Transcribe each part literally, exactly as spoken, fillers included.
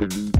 Thank you.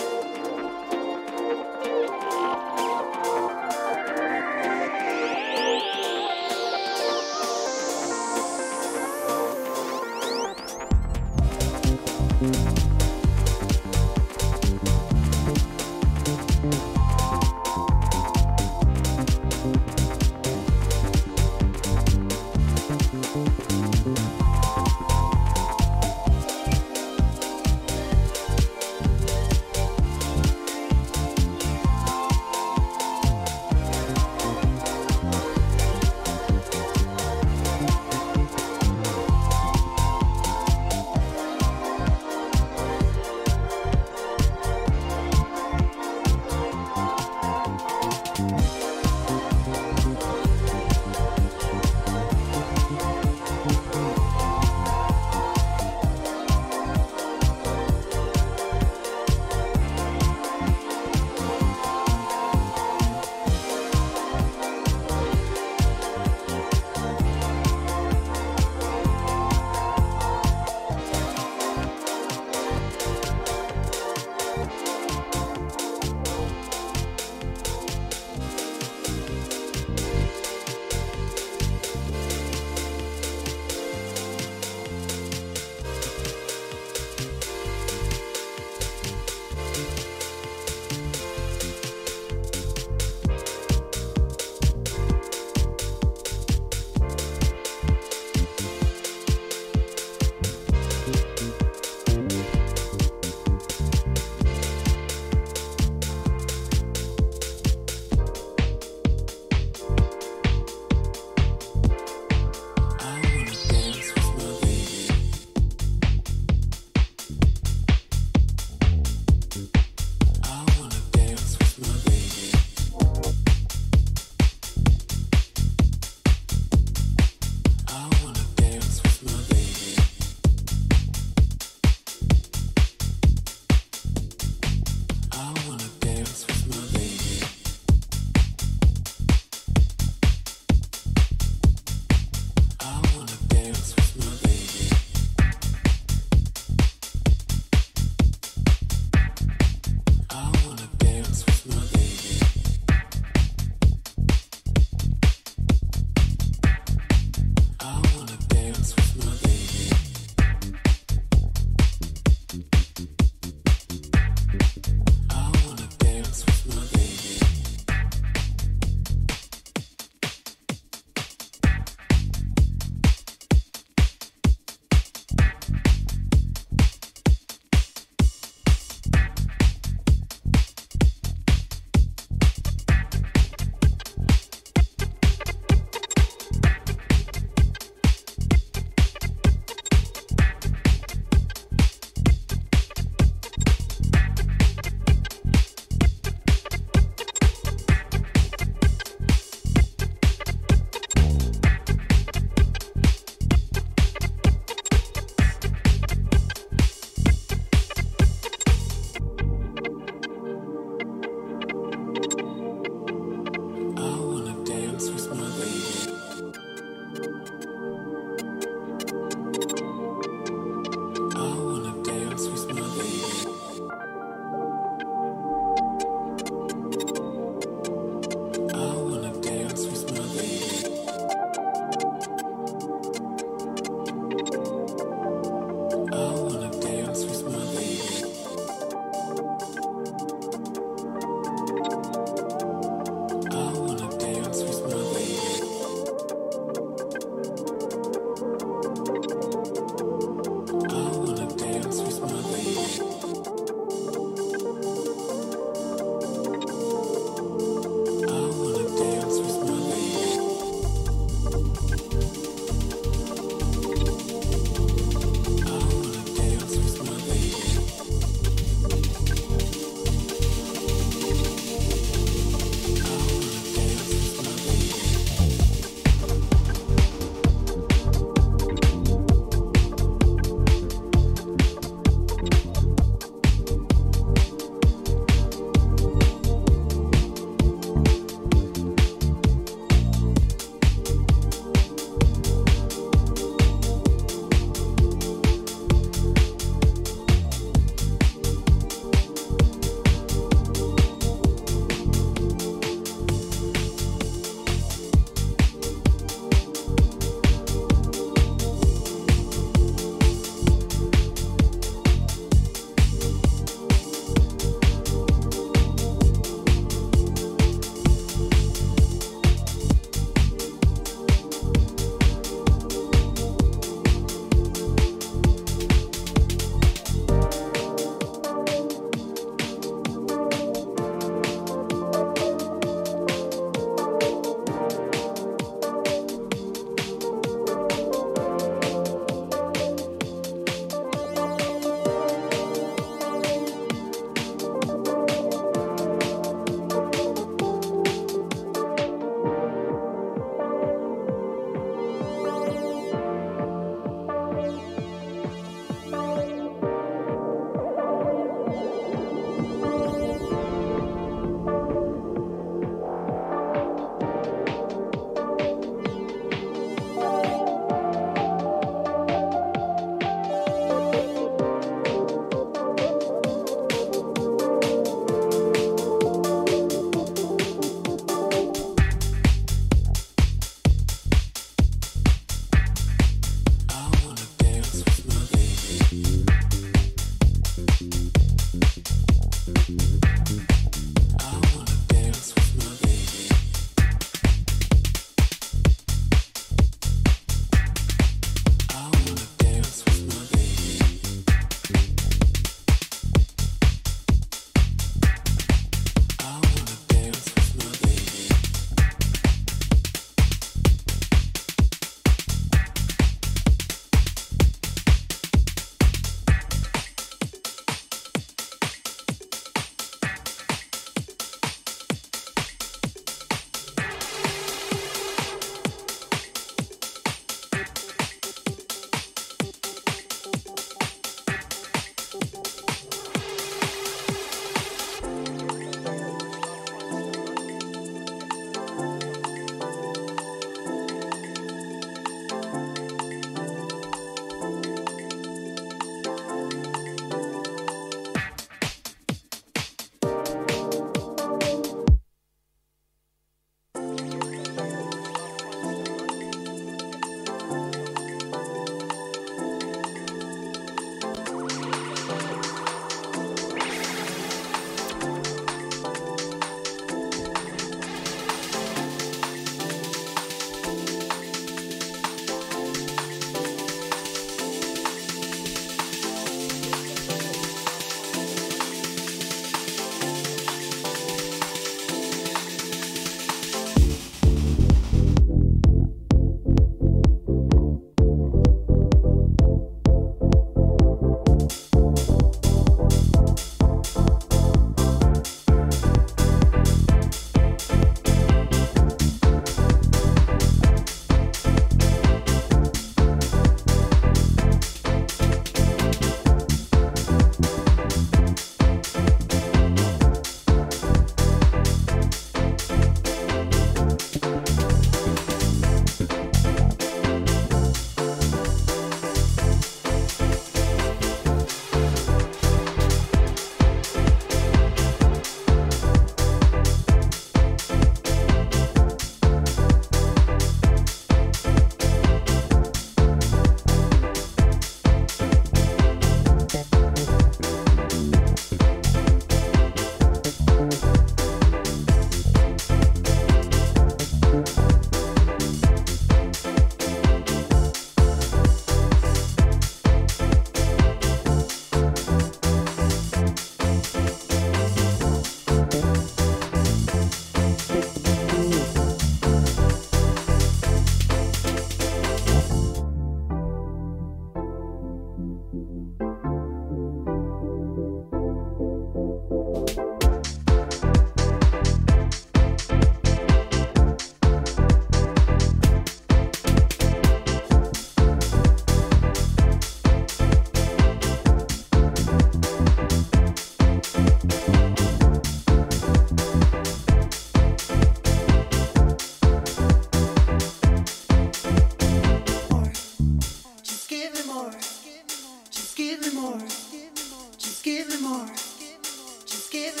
Mm-hmm.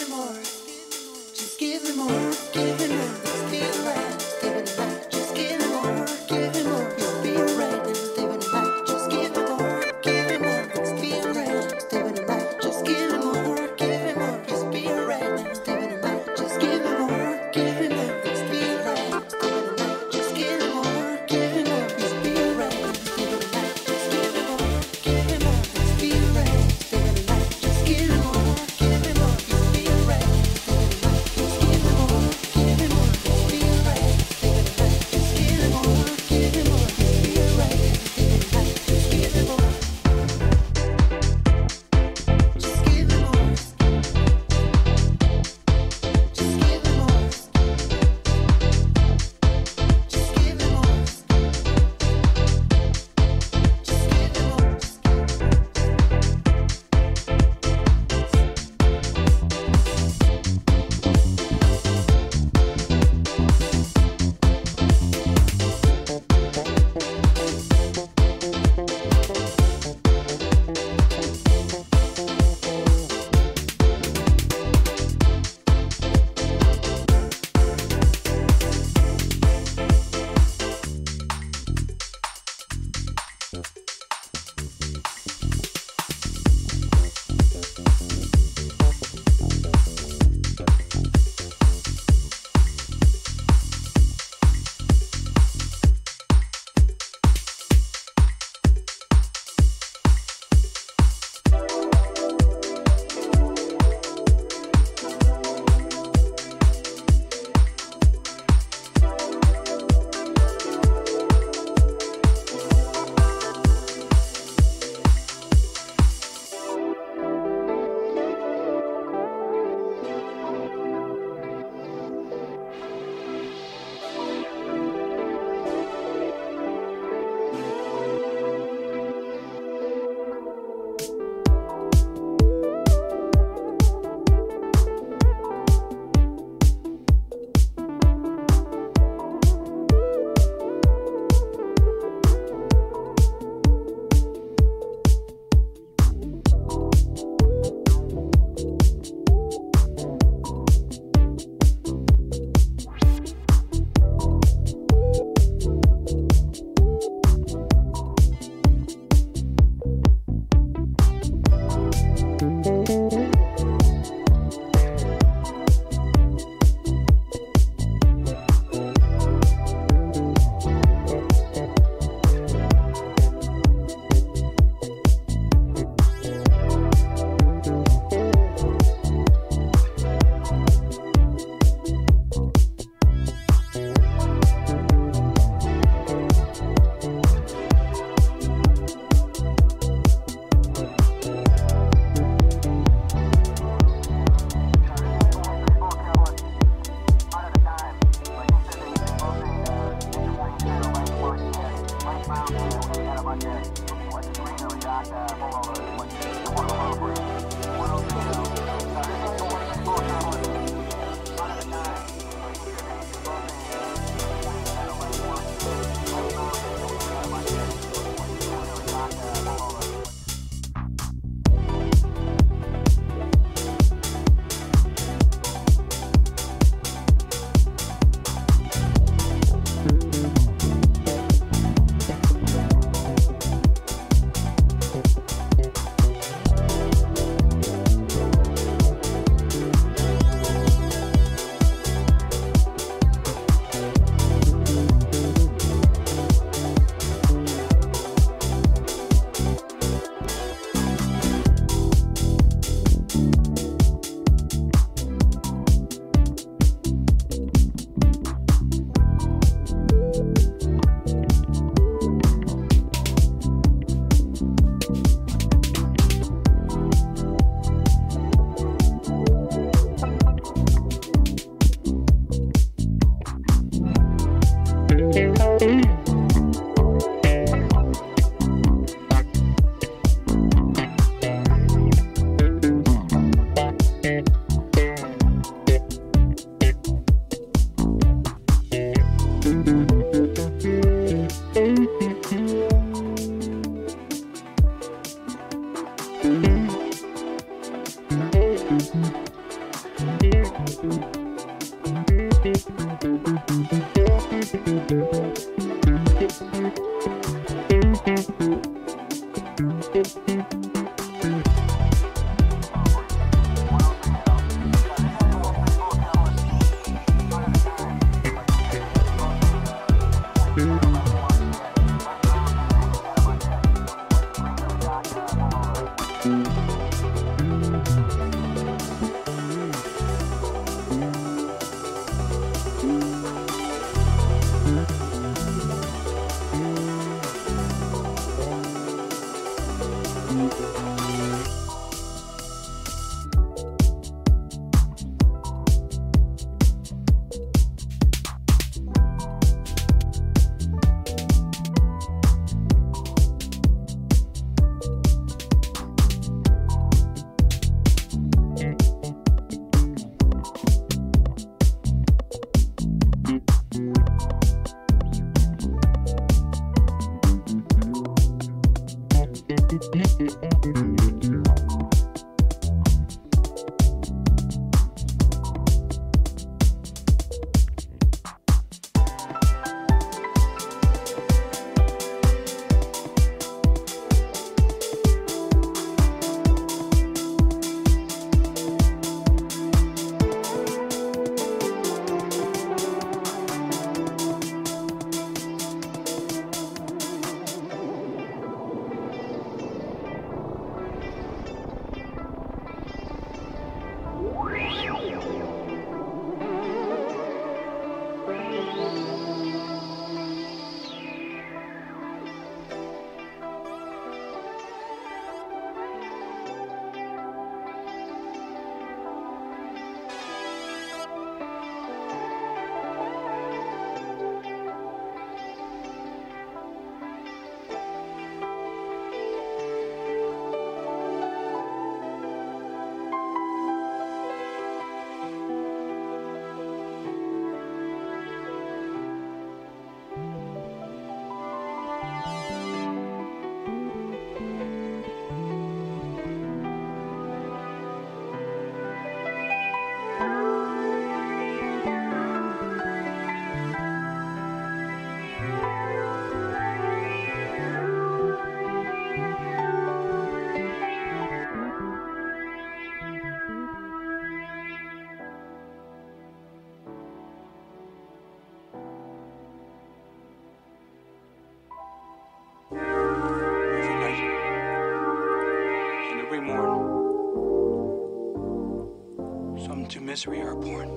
Misery are born.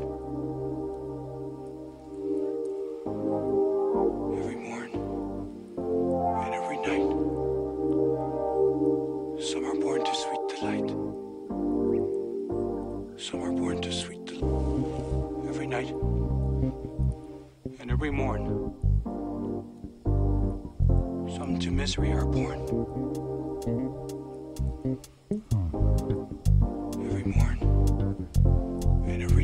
Every morn and every night. Some are born to sweet delight. Some are born to sweet delight. Every night and every morn. Some to misery are born. Every morn. Every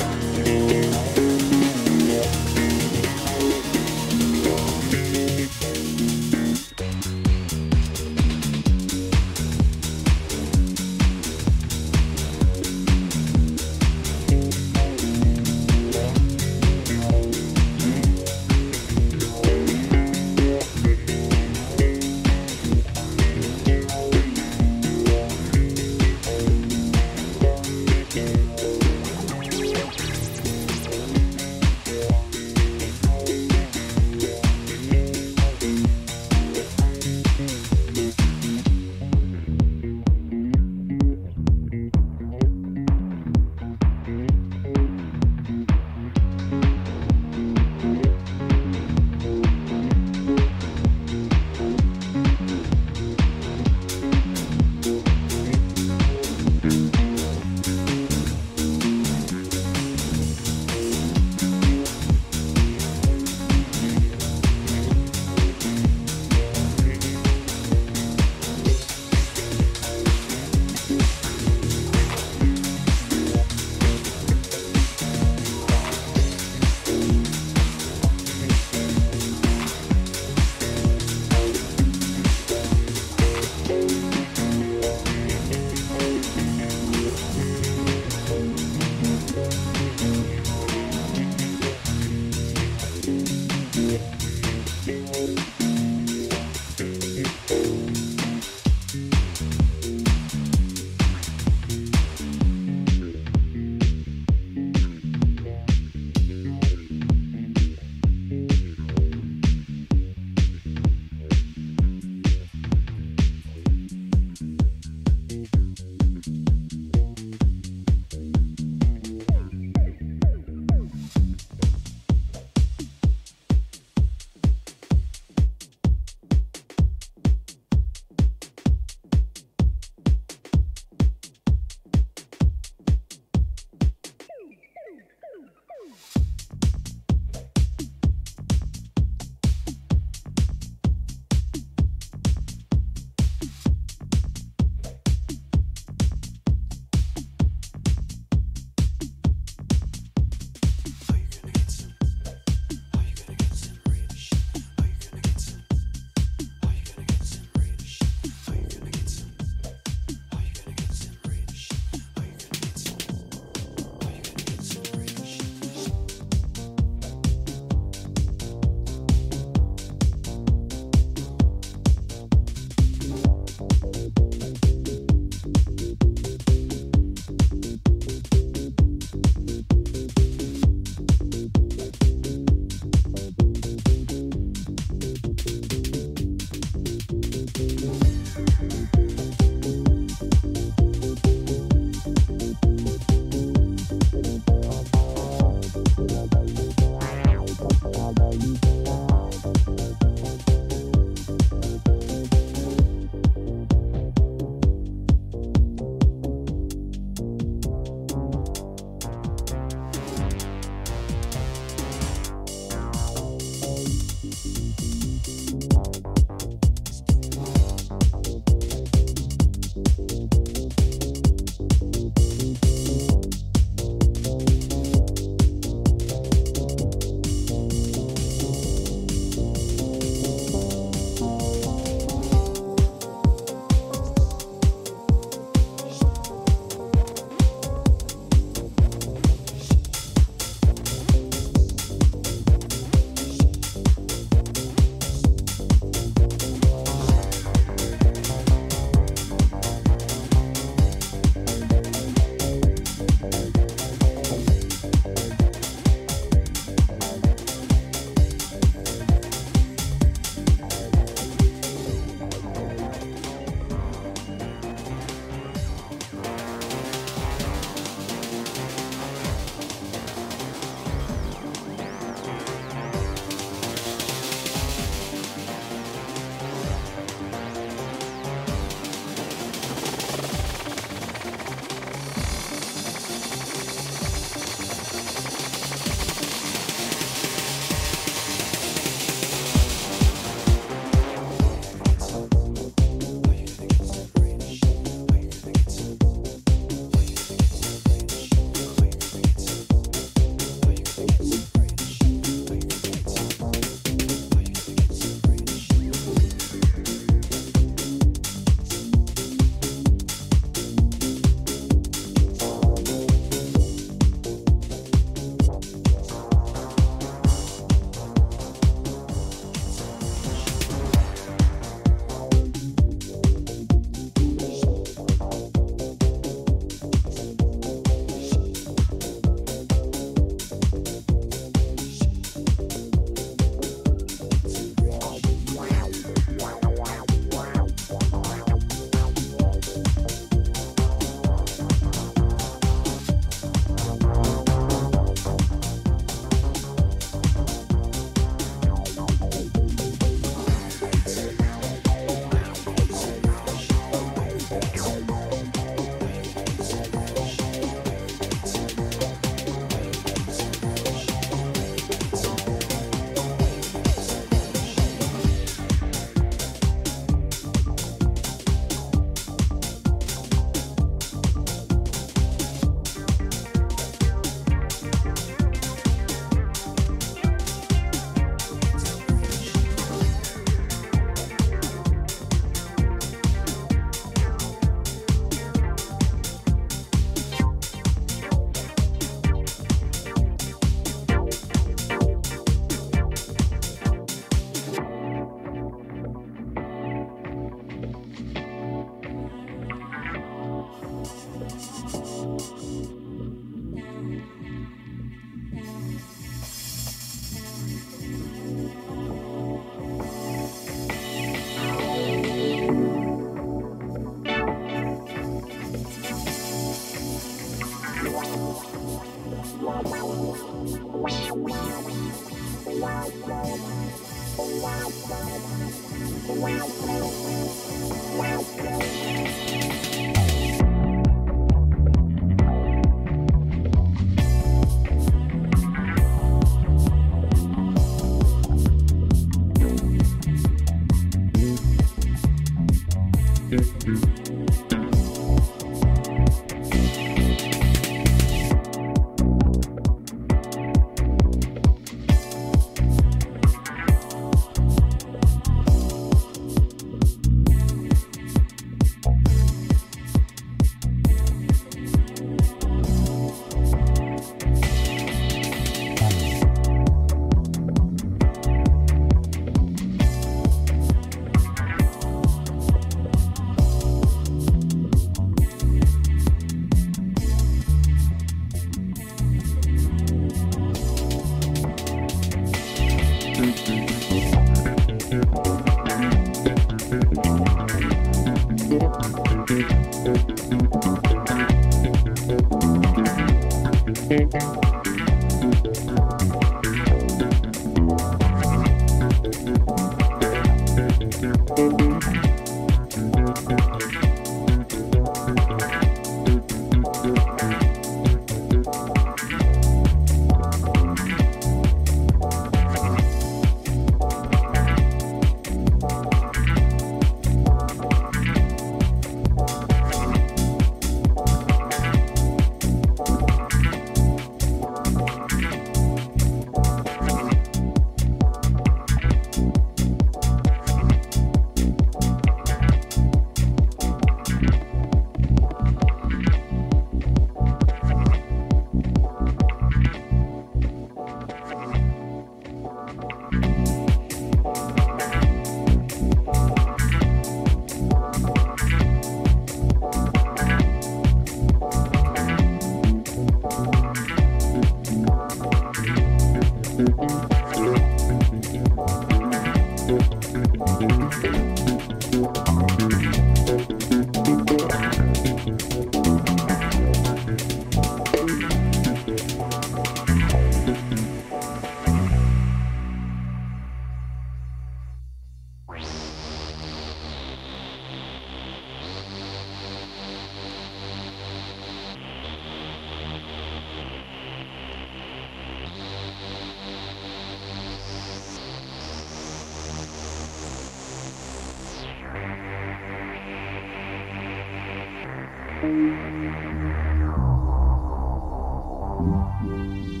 Thank you.